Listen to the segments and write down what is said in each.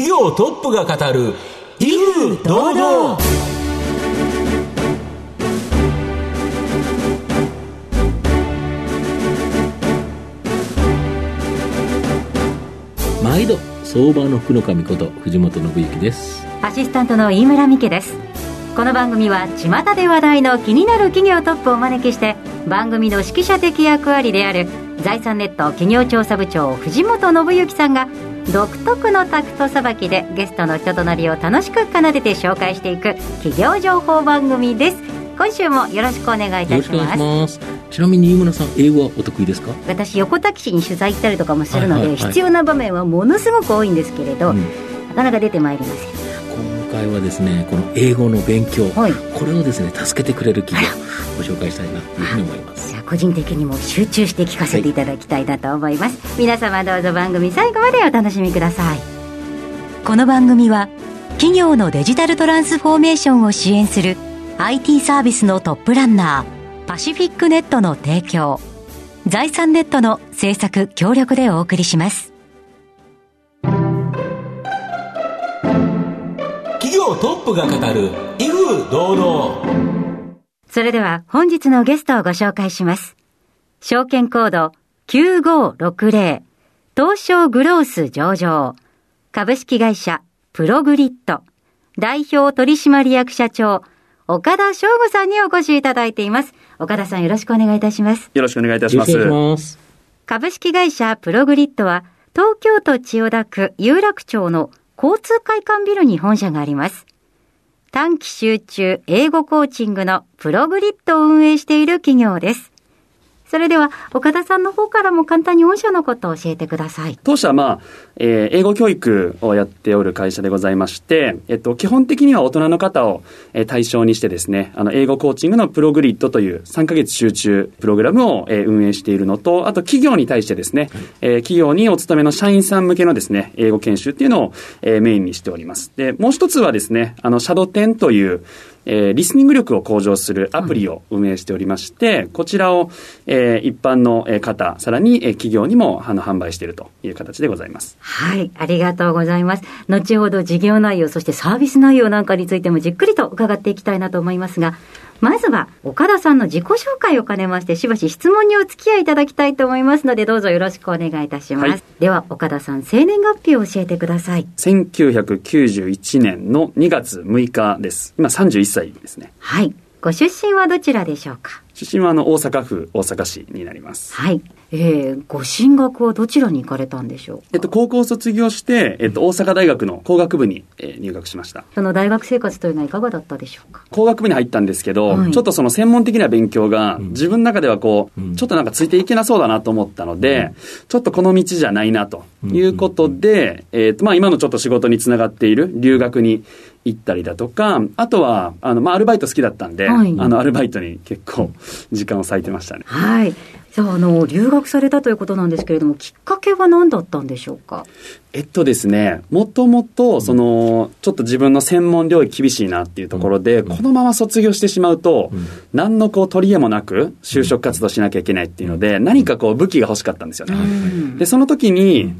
企業トップが語る威風堂々。毎度相場の福の神こと藤本信之です。アシスタントの飯村美希です。この番組は巷で話題の気になる企業トップをお招きして、番組の指揮者的役割である財産ネット企業調査部長藤本信之さんが独特のタクトさばきでゲストの人となりを楽しく奏でて紹介していく企業情報番組です。今週もよろしくお願いいたします。よろしくお願いします。ちなみに飯村さん、英語はお得意ですか？私、横田基地に取材行ったりとかもするので、必要な場面はものすごく多いんですけれど、なかなか出てまいりません。今回はですね、この英語の勉強、これをですね、助けてくれる企業をご紹介したいなというふうに思います。じゃあ個人的にも集中して聞かせていただきたいなと思います。皆様どうぞ番組最後までお楽しみください。この番組は企業のデジタルトランスフォーメーションを支援する IT サービスのトップランナーパシフィックネットの提供、財産ネットの制作協力でお送りします。トップが語る威風堂々。それでは本日のゲストをご紹介します。証券コード9560東証グロース上場、株式会社プログリッド代表取締役社長岡田彰吾さんにお越しいただいています。岡田さん、よろしくお願いいたします。よろしくお願いいたします。株式会社プログリッドは東京都千代田区有楽町の交通会館ビルに本社があります。短期集中英語コーチングのプログリッドを運営している企業です。それでは岡田さんの方からも簡単に御社のことを教えてください。当社は、英語教育をやっておる会社でございまして、基本的には大人の方を対象にしてですね、英語コーチングのプログリッドという3ヶ月集中プログラムを運営しているのと、あと企業に対してですね、企業にお勤めの社員さん向けのですね、英語研修っていうのをメインにしております。で、もう一つはですね、シャドテンというリスニング力を向上するアプリを運営しておりまして、こちらを、一般の方、さらに企業にも販売しているという形でございます。はい、ありがとうございます。後ほど事業内容、そしてサービス内容なんかについてもじっくりと伺っていきたいなと思いますが、まずは岡田さんの自己紹介を兼ねまして、しばし質問にお付き合いいただきたいと思いますので、どうぞよろしくお願いいたします、では岡田さん、生年月日を教えてください。1991年の2月6日です。今31歳ですね。はい。ご出身はどちらでしょうか？出身は大阪府大阪市になります。はい。ご進学はどちらに行かれたんでしょうか？高校を卒業して、大阪大学の工学部に、入学しました。その大学生活というのはいかがだったでしょうか？工学部に入ったんですけど、ちょっとその専門的な勉強が、自分の中ではちょっとなんかついていけなそうだなと思ったので、ちょっとこの道じゃないなということで、今のちょっと仕事につながっている留学に行ったりだとか、あとはアルバイト好きだったんで、アルバイトに結構時間を割いてましたね。はい。じゃあ、留学されたということなんですけれども、きっかけは何だったんでしょうか？ですね、もともとそのちょっと自分の専門領域厳しいなっていうところで、このまま卒業してしまうと、何の取り柄もなく就職活動しなきゃいけないっていうので、何か武器が欲しかったんですよね。で、その時に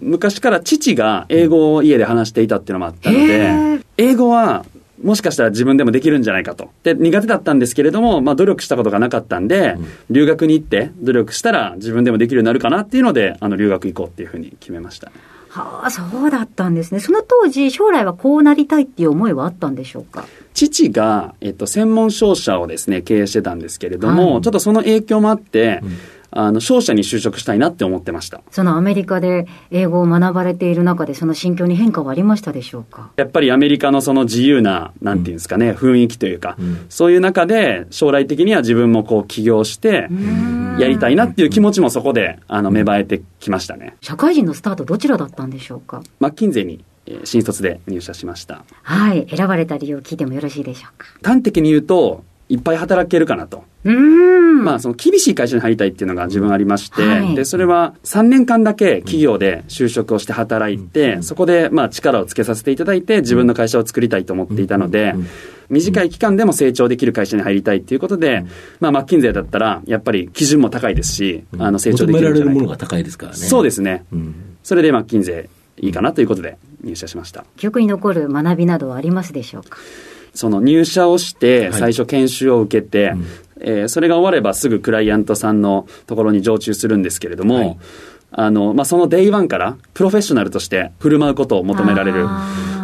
昔から父が英語を家で話していたっていうのもあったので、英語はもしかしたら自分でもできるんじゃないかと。で、苦手だったんですけれども、努力したことがなかったんで、留学に行って努力したら自分でもできるようになるかなっていうので、留学行こうっていうふうに決めました。はあ、そうだったんですね。その当時、将来はこうなりたいっていう思いはあったんでしょうか？父が、専門商社をですね、経営してたんですけれども、ちょっとその影響もあって、商社に就職したいなって思ってました。そのアメリカで英語を学ばれている中で、その心境に変化はありましたでしょうか？やっぱりアメリカのその自由な、なんていうんですかね、雰囲気というか、そういう中で将来的には自分も起業してやりたいなっていう気持ちもそこで芽生えてきましたね。社会人のスタート、どちらだったんでしょうか？マッキンゼに新卒で入社しました。はい。選ばれた理由を聞いてもよろしいでしょうか？端的に言うと、いっぱい働けるかなと。その厳しい会社に入りたいっていうのが自分ありまして、で、それは3年間だけ企業で就職をして働いて、そこで力をつけさせていただいて、自分の会社を作りたいと思っていたので、短い期間でも成長できる会社に入りたいということで、マッキンゼーだったらやっぱり基準も高いですし、成長できるんじゃないか。求められるものが高いですからね。そうですね。それでマッキンゼーいいかなということで入社しました。記憶に残る学びなどはありますでしょうか？その入社をして最初研修を受けて、はい、それが終わればすぐクライアントさんのところに常駐するんですけれども、はい、そのデイワンからプロフェッショナルとして振る舞うことを求められる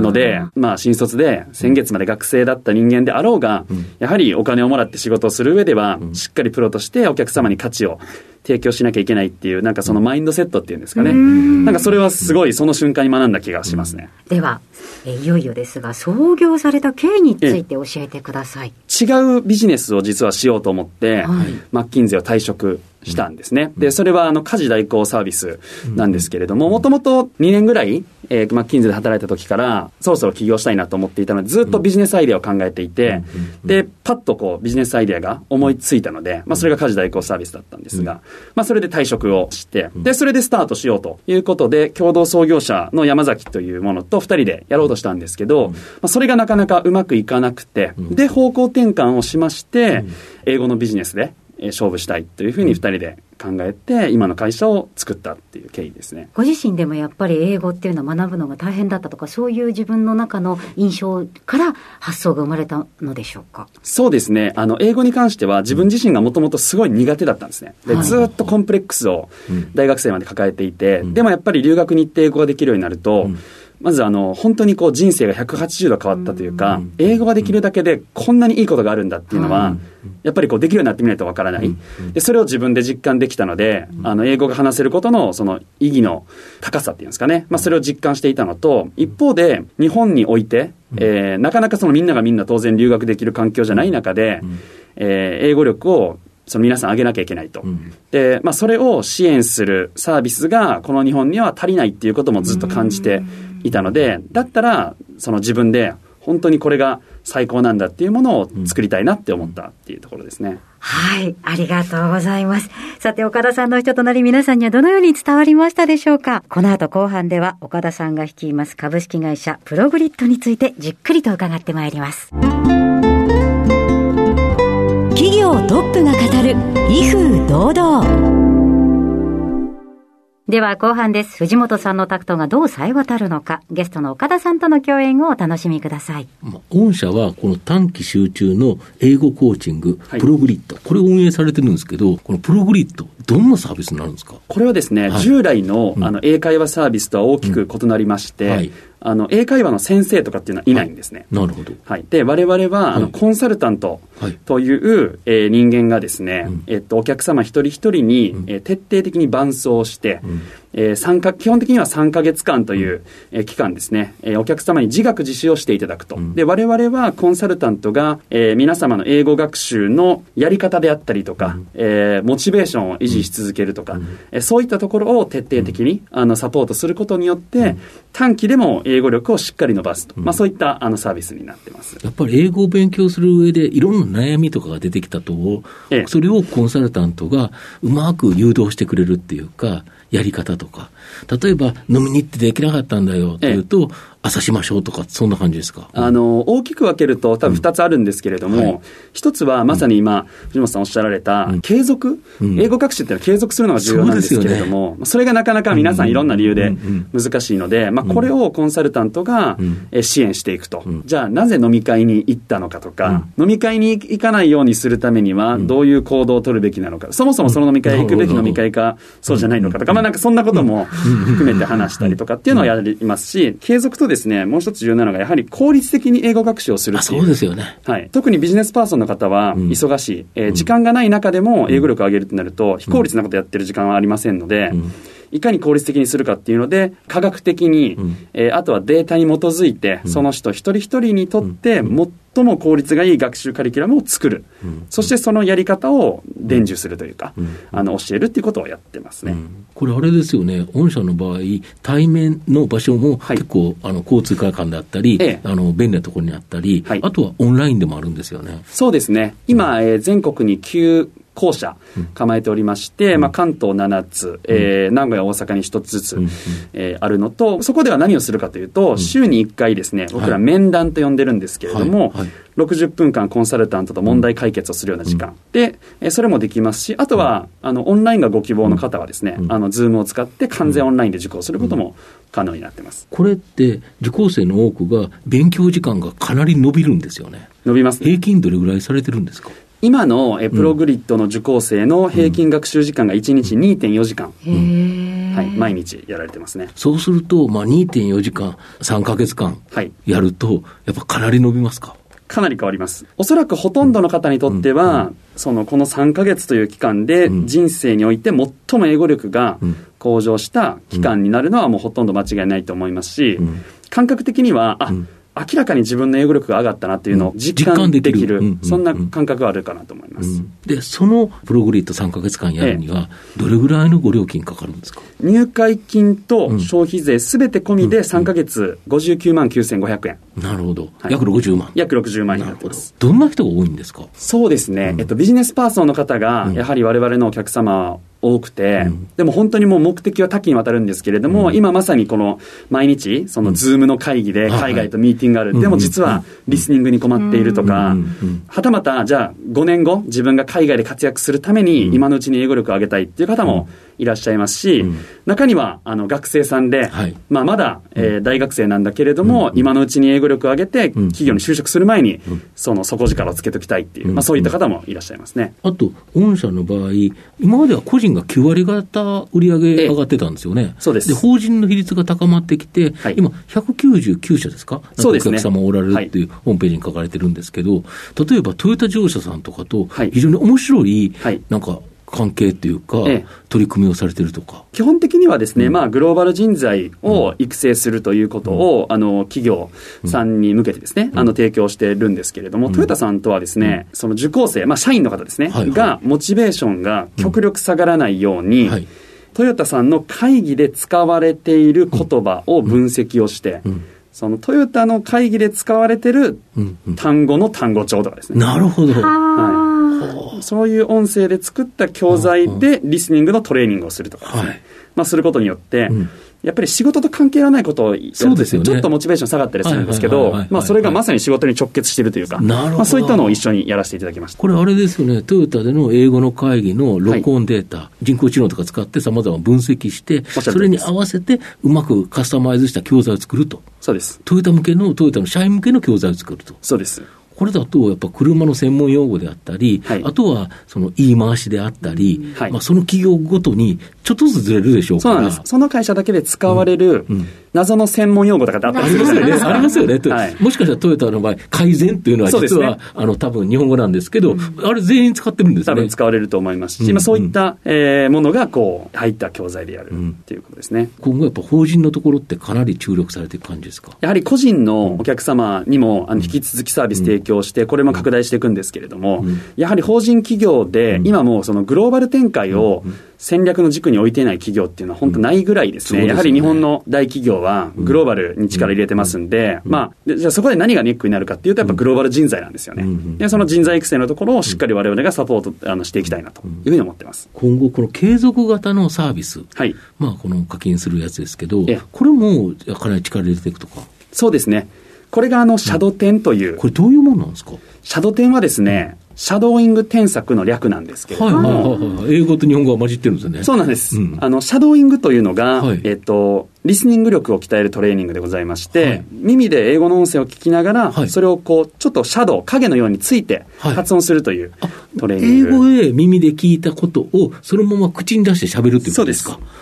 ので、新卒で先月まで学生だった人間であろうが、やはりお金をもらって仕事をする上では、しっかりプロとしてお客様に価値を提供しなきゃいけないっていう、なんかそのマインドセットっていうんですかね、なんかそれはすごいその瞬間に学んだ気がしますね。では、いよいよですが創業された経緯について教えてください。違うビジネスを実はしようと思って、はい、マッキンゼを退職したんですね。でそれは家事代行サービスなんですけれども、もともと2年ぐらい、マッキンゼで働いた時からそろそろ起業したいなと思っていたので、ずっとビジネスアイデアを考えていて、でパッとビジネスアイデアが思いついたので、それが家事代行サービスだったんですが、それで退職をして、でそれでスタートしようということで共同創業者の山崎というものと2人でやろうとしたんですけど、それがなかなかうまくいかなくて、で方向転換をしまして、英語のビジネスで勝負したいというふうに2人で考えて今の会社を作ったっていう経緯ですね。ご自身でもやっぱり英語っていうのは学ぶのが大変だったとか、そういう自分の中の印象から発想が生まれたのでしょうか？そうですね、英語に関しては自分自身がもともとすごい苦手だったんですね。でずっとコンプレックスを大学生まで抱えていて、でもやっぱり留学に行って英語ができるようになると、まず本当に人生が180度変わったというか、英語ができるだけでこんなにいいことがあるんだっていうのはやっぱりできるようになってみないとわからない。でそれを自分で実感できたので、英語が話せることのその意義の高さっていうんですかね、それを実感していたのと、一方で日本においてなかなかみんながみんな当然留学できる環境じゃない中で、英語力を皆さん上げなきゃいけないと、でそれを支援するサービスがこの日本には足りないっていうこともずっと感じていたので、だったら自分で本当にこれが最高なんだっていうものを作りたいなって思ったっていうところですね。はい、ありがとうございます。さて岡田さんの人となり、皆さんにはどのように伝わりましたでしょうか？この後後半では岡田さんが率います株式会社プログリッドについてじっくりと伺ってまいります。企業トップが語る威風堂々。では後半です。藤本さんのタクトがどう冴え渡るのか、ゲストの岡田さんとの共演をお楽しみください。御社はこの短期集中の英語コーチング、はい、プログリッド、これを運営されてるんですけど、このプログリッドどんなサービスになるんですか？これはですね、はい、従来の、英会話サービスとは大きく異なりまして、はい、英会話の先生とかっていうのはいないんですね。なるほど。はい。で我々はコンサルタントという、はい、人間がですね、お客様一人一人に、徹底的に伴走して、基本的には3ヶ月間という、期間ですね、お客様に自学自習をしていただくと、で我々はコンサルタントが、皆様の英語学習のやり方であったりとか、モチベーションを維持し続けるとか、そういったところを徹底的にサポートすることによって、短期でも英語力をしっかり伸ばすと、そういったサービスになってます。やっぱり英語を勉強する上でいろんな悩みとかが出てきたと、それをコンサルタントがうまく誘導してくれるっていうか、やり方とか、例えば飲みに行ってできなかったんだよっていうと、朝しましょうとか、そんな感じですか？大きく分けると多分2つあるんですけれども、一つはまさに今、藤本さんおっしゃられた継続、英語学習っていうのは継続するのが重要なんですけれども、 それがなかなか皆さんいろんな理由で難しいので、これをコンサルタントが支援していくと、じゃあなぜ飲み会に行ったのかとか、飲み会に行かないようにするためにはどういう行動を取るべきなのか、そもそもその飲み会行くべき飲み会か、そうじゃないのかとか、なんかそんなことも含めて話したりとかっていうのをやりますし、継続とですね、もう一つ重要なのがやはり効率的に英語学習をするっていう。そうですよね。はい。特にビジネスパーソンの方は忙しい、時間がない中でも英語力を上げるとなると非効率なことやってる時間はありませんので、いかに効率的にするかっていうので、科学的に、あとはデータに基づいて、その人一人一人にとって最も効率がいい学習カリキュラムを作る、そしてそのやり方を伝授するというか、教えるっていうことをやってますね。これあれですよね、御社の場合対面の場所も結構、交通会館であったり、便利なところにあったり、あとはオンラインでもあるんですよね。そうですね、今、全国に9校舎構えておりまして、うん、まあ、関東7つ、名古屋大阪に1つずつ、あるのと、そこでは何をするかというと、週に1回ですね、僕ら面談と呼んでるんですけれども、はいはいはい、60分間コンサルタントと問題解決をするような時間、うん、で、それもできますし、あとはオンラインがご希望の方はですね、Zoom を使って完全オンラインで受講することも可能になってます。これって受講生の多くが勉強時間がかなり伸びるんですよね。伸びます、ね。平均どれぐらいされてるんですか？今のプログリッドの受講生の平均学習時間が1日 2.4 時間、はい、毎日やられてますね。そうすると、まあ、2.4 時間3ヶ月間やると、はい、やっぱかなり伸びますか？かなり変わります。おそらくほとんどの方にとっては、この3ヶ月という期間で人生において最も英語力が向上した期間になるのはもうほとんど間違いないと思いますし、感覚的には明らかに自分の英語力が上がったなというのを実感できる、そんな感覚があるかなと思います。で、そのプログリッド3ヶ月間やるにはどれぐらいのご料金かかるんですか？入会金と消費税すべて込みで3ヶ月59万9500円。なるほど、はい、約60万約60万円になってます。 どんな人が多いんですか？そうですね、ビジネスパーソンの方がやはり我々のお客様多くて、でも本当にもう目的は多岐にわたるんですけれども、今まさにこの毎日その Zoom の会議で海外とミーティングがある、でも実はリスニングに困っているとか、はたまたじゃあ5年後自分が海外で活躍するために今のうちに英語力を上げたいっていう方もいらっしゃいますし、中には学生さんで、まあ、まだ大学生なんだけれども、今のうちに英語力を上げて企業に就職する前にその底力をつけておきたいっていう、まあ、そういった方もいらっしゃいますね。あと御社の場合、今までは個人が9割方売り上げ上がってたんですよね。そうです。で、法人の比率が高まってきて、今199社ですか、そうですね、お客様おられるっていうホームページに書かれてるんですけど、例えばトヨタ自動車さんとかと非常に面白いなんか関係というか、取り組みをされてるとか。基本的にはですね、まあ、グローバル人材を育成するということを、企業さんに向けてですね、提供してるんですけれども、トヨタさんとはですね、その受講生、まあ、社員の方ですね、がモチベーションが極力下がらないように、トヨタさんの会議で使われている言葉を分析をして、そのトヨタの会議で使われてる単語の単語帳とかですね。なるほど。はい。そういう音声で作った教材でリスニングのトレーニングをするとかですね、まあ、することによって、やっぱり仕事と関係のないことをやると、ちょっとモチベーション下がったりするんですけど、それがまさに仕事に直結しているというか、まあ、そういったのを一緒にやらせていただきました。これあれですよね、トヨタでの英語の会議の録音データ、人工知能とか使ってさまざま分析して、それに合わせてうまくカスタマイズした教材を作ると。そうです。トヨタの社員向けの教材を作ると。そうです。これだとやっぱ車の専門用語であったり、あとはその言い回しであったり、まあ、その企業ごとにちょっとずつずれるでしょうから。そうなんです。その会社だけで使われる謎の専門用語とかってあったりするんですか？ありますよね。もしかしたらトヨタの場合、改善というのは実は、多分日本語なんですけど、あれ全員使ってるんですね。多分使われると思いますし、まあ、そういったものがこう入った教材でやるっていうことですね。今後やっぱ法人のところってかなり注力されていく感じですか？やはり個人のお客様にも引き続きサービス提供して、これも拡大していくんですけれども、やはり法人企業で今もうそのグローバル展開を戦略の軸に置いていない企業っていうのは本当ないぐらいですね、やはり日本の大企業はグローバルに力入れてますんで、まあ、じゃあそこで何がネックになるかっていうと、やっぱグローバル人材なんですよね。で、その人材育成のところをしっかり我々がサポートしていきたいなというふうに思ってます。今後この継続型のサービス、まあ、この課金するやつですけど、これもかなり力入れていくとか。そうですね。これがシャド展という、これどういうものなんですか？シャド展はですね、シャドーイング添削の略なんですけれども、英語と日本語が混じってるんですね。そうなんです、シャドーイングというのが、リスニング力を鍛えるトレーニングでございまして、耳で英語の音声を聞きながら、それをこうちょっとシャドウ影のようについて発音するというトレーニング、英語で耳で聞いたことをそのまま口に出して喋るということですか？そうです。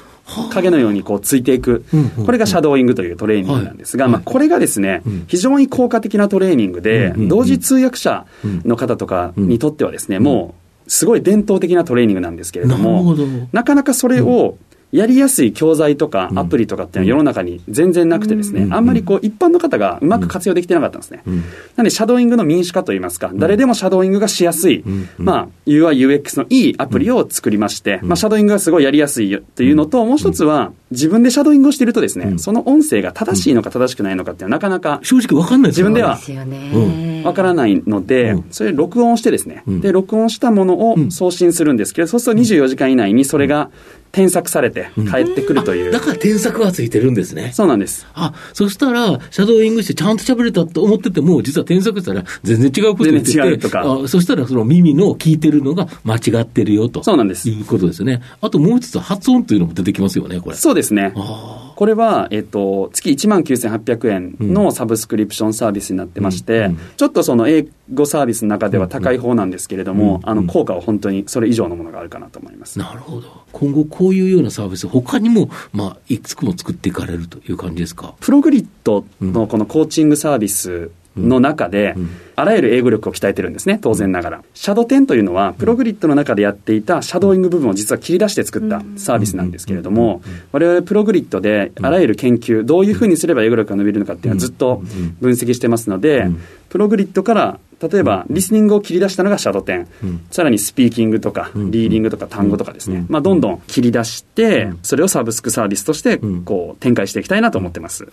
影のようにこうついていく、これがシャドーイングというトレーニングなんですが、まあ、これがですね、非常に効果的なトレーニングで、同時通訳者の方とかにとってはですね、もうすごい伝統的なトレーニングなんですけれども、なかなかそれをやりやすい教材とかアプリとかっていうのは世の中に全然なくてですね、あんまりこう一般の方がうまく活用できてなかったんですね。なのでシャドーイングの民主化といいますか、誰でもシャドーイングがしやすい、まあ UI UX のいいアプリを作りまして、まあシャドーイングがすごいやりやすいっていうのと、もう一つは自分でシャドーイングをしているとですね、その音声が正しいのか正しくないのかっていうのはなかなか正直分かんない、自分では分からないので、それ録音してですね、で録音したものを送信するんですけど、そうすると24時間以内にそれが添削されて返ってくるという、だから添削はついてるんですね。そうなんです。あ、そしたらシャドーイングしてちゃんと喋れたと思ってても、実は添削したら全然違うこと言ってて、全然違うとか、あ、そしたらその耳の聞いてるのが間違ってるよと。そうなんです。いうことですね。あともう一つ発音というのも出てきますよね、これ。そうですね。あ、これは、月 19,800 円のサブスクリプションサービスになってまして、ちょっとその英語サービスの中では高い方なんですけれども、効果は本当にそれ以上のものがあるかなと思います。なるほど。今後こういうようなサービス、他にも、まあ、いくつも作っていかれるという感じですか。プログリッドのこのコーチングサービスの中で、あらゆる英語力を鍛えてるんですね、当然ながら。シャド10というのはプログリッドの中でやっていたシャドーイング部分を実は切り出して作ったサービスなんですけれども、我々プログリッドであらゆる研究、どういうふうにすれば英語力が伸びるのかっていうのはずっと分析してますので、プログリッドから例えばリスニングを切り出したのがシャド10、さらにスピーキングとかリーディングとか単語とかですね、まあ、どんどん切り出してそれをサブスクサービスとしてこう展開していきたいなと思ってます、は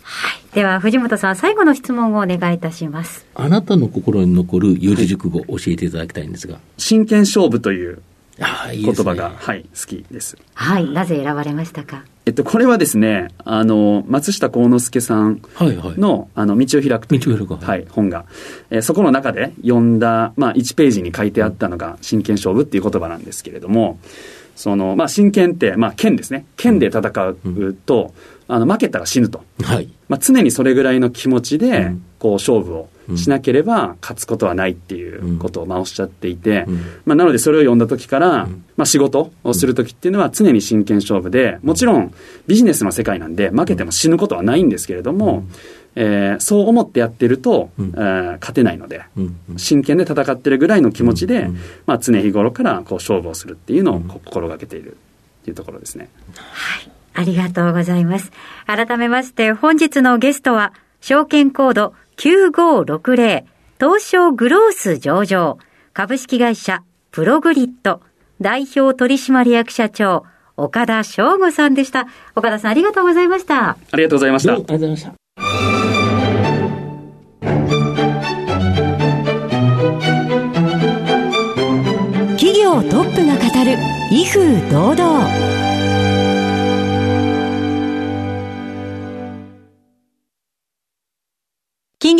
い、では藤本さん、最後の質問をお願いいたします。あなたの心に残る四字熟語を教えていただきたいんですが、真剣勝負という言葉が、はい、好きです。はい、なぜ選ばれましたか。これはですね、松下幸之助さん の、道を開くという、はい、本が、そこの中で読んだ、まあ、1ページに書いてあったのが真剣勝負っていう言葉なんですけれども、その、まあ、真剣って、まあ、剣ですね、剣で戦うと、負けたら死ぬと、はい、まあ、常にそれぐらいの気持ちで、こう勝負をしなければ勝つことはないっていうことをまあおっしゃっていて、まあ、なのでそれを読んだ時から、まあ、仕事をする時っていうのは常に真剣勝負で、もちろんビジネスの世界なんで負けても死ぬことはないんですけれども、そう思ってやってると、勝てないので、真剣で戦ってるぐらいの気持ちで、まあ、常日頃からこう勝負をするっていうのを心がけているっていうところですね。はい、ありがとうございます。改めまして本日のゲストは証券コード9560東証グロース上場株式会社プログリッド代表取締役社長岡田彰吾さんでした。岡田さん、ありがとうございました。ありがとうございました。ありがとうございました。企業トップが語る威風堂々。企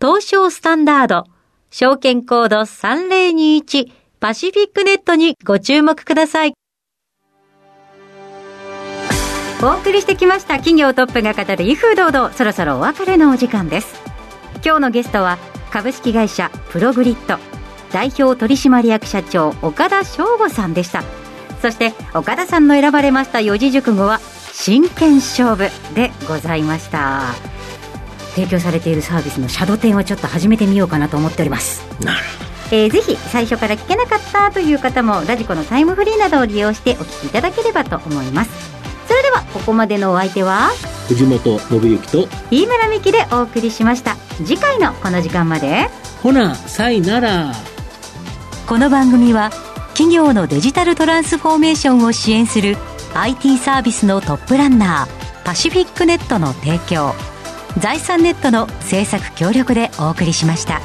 東証スタンダード、証券コード3021パシフィックネットにご注目ください。お送りしてきました企業トップが語る威風堂々、そろそろお別れのお時間です。今日のゲストは株式会社プログリッド代表取締役社長岡田彰吾さんでした。そして岡田さんの選ばれました四字熟語は真剣勝負でございました。提供されているサービスのシャド10をちょっと始めてみようかなと思っております。なるほど。ぜひ最初から聞けなかったという方もラジコのタイムフリーなどを利用してお聞きいただければと思います。それではここまでのお相手は藤本信之と飯村美希でお送りしました。次回のこの時間まで、ほなさいなら。この番組は企業のデジタルトランスフォーメーションを支援する IT サービスのトップランナーパシフィックネットの提供、財産ネットの制作協力でお送りしました。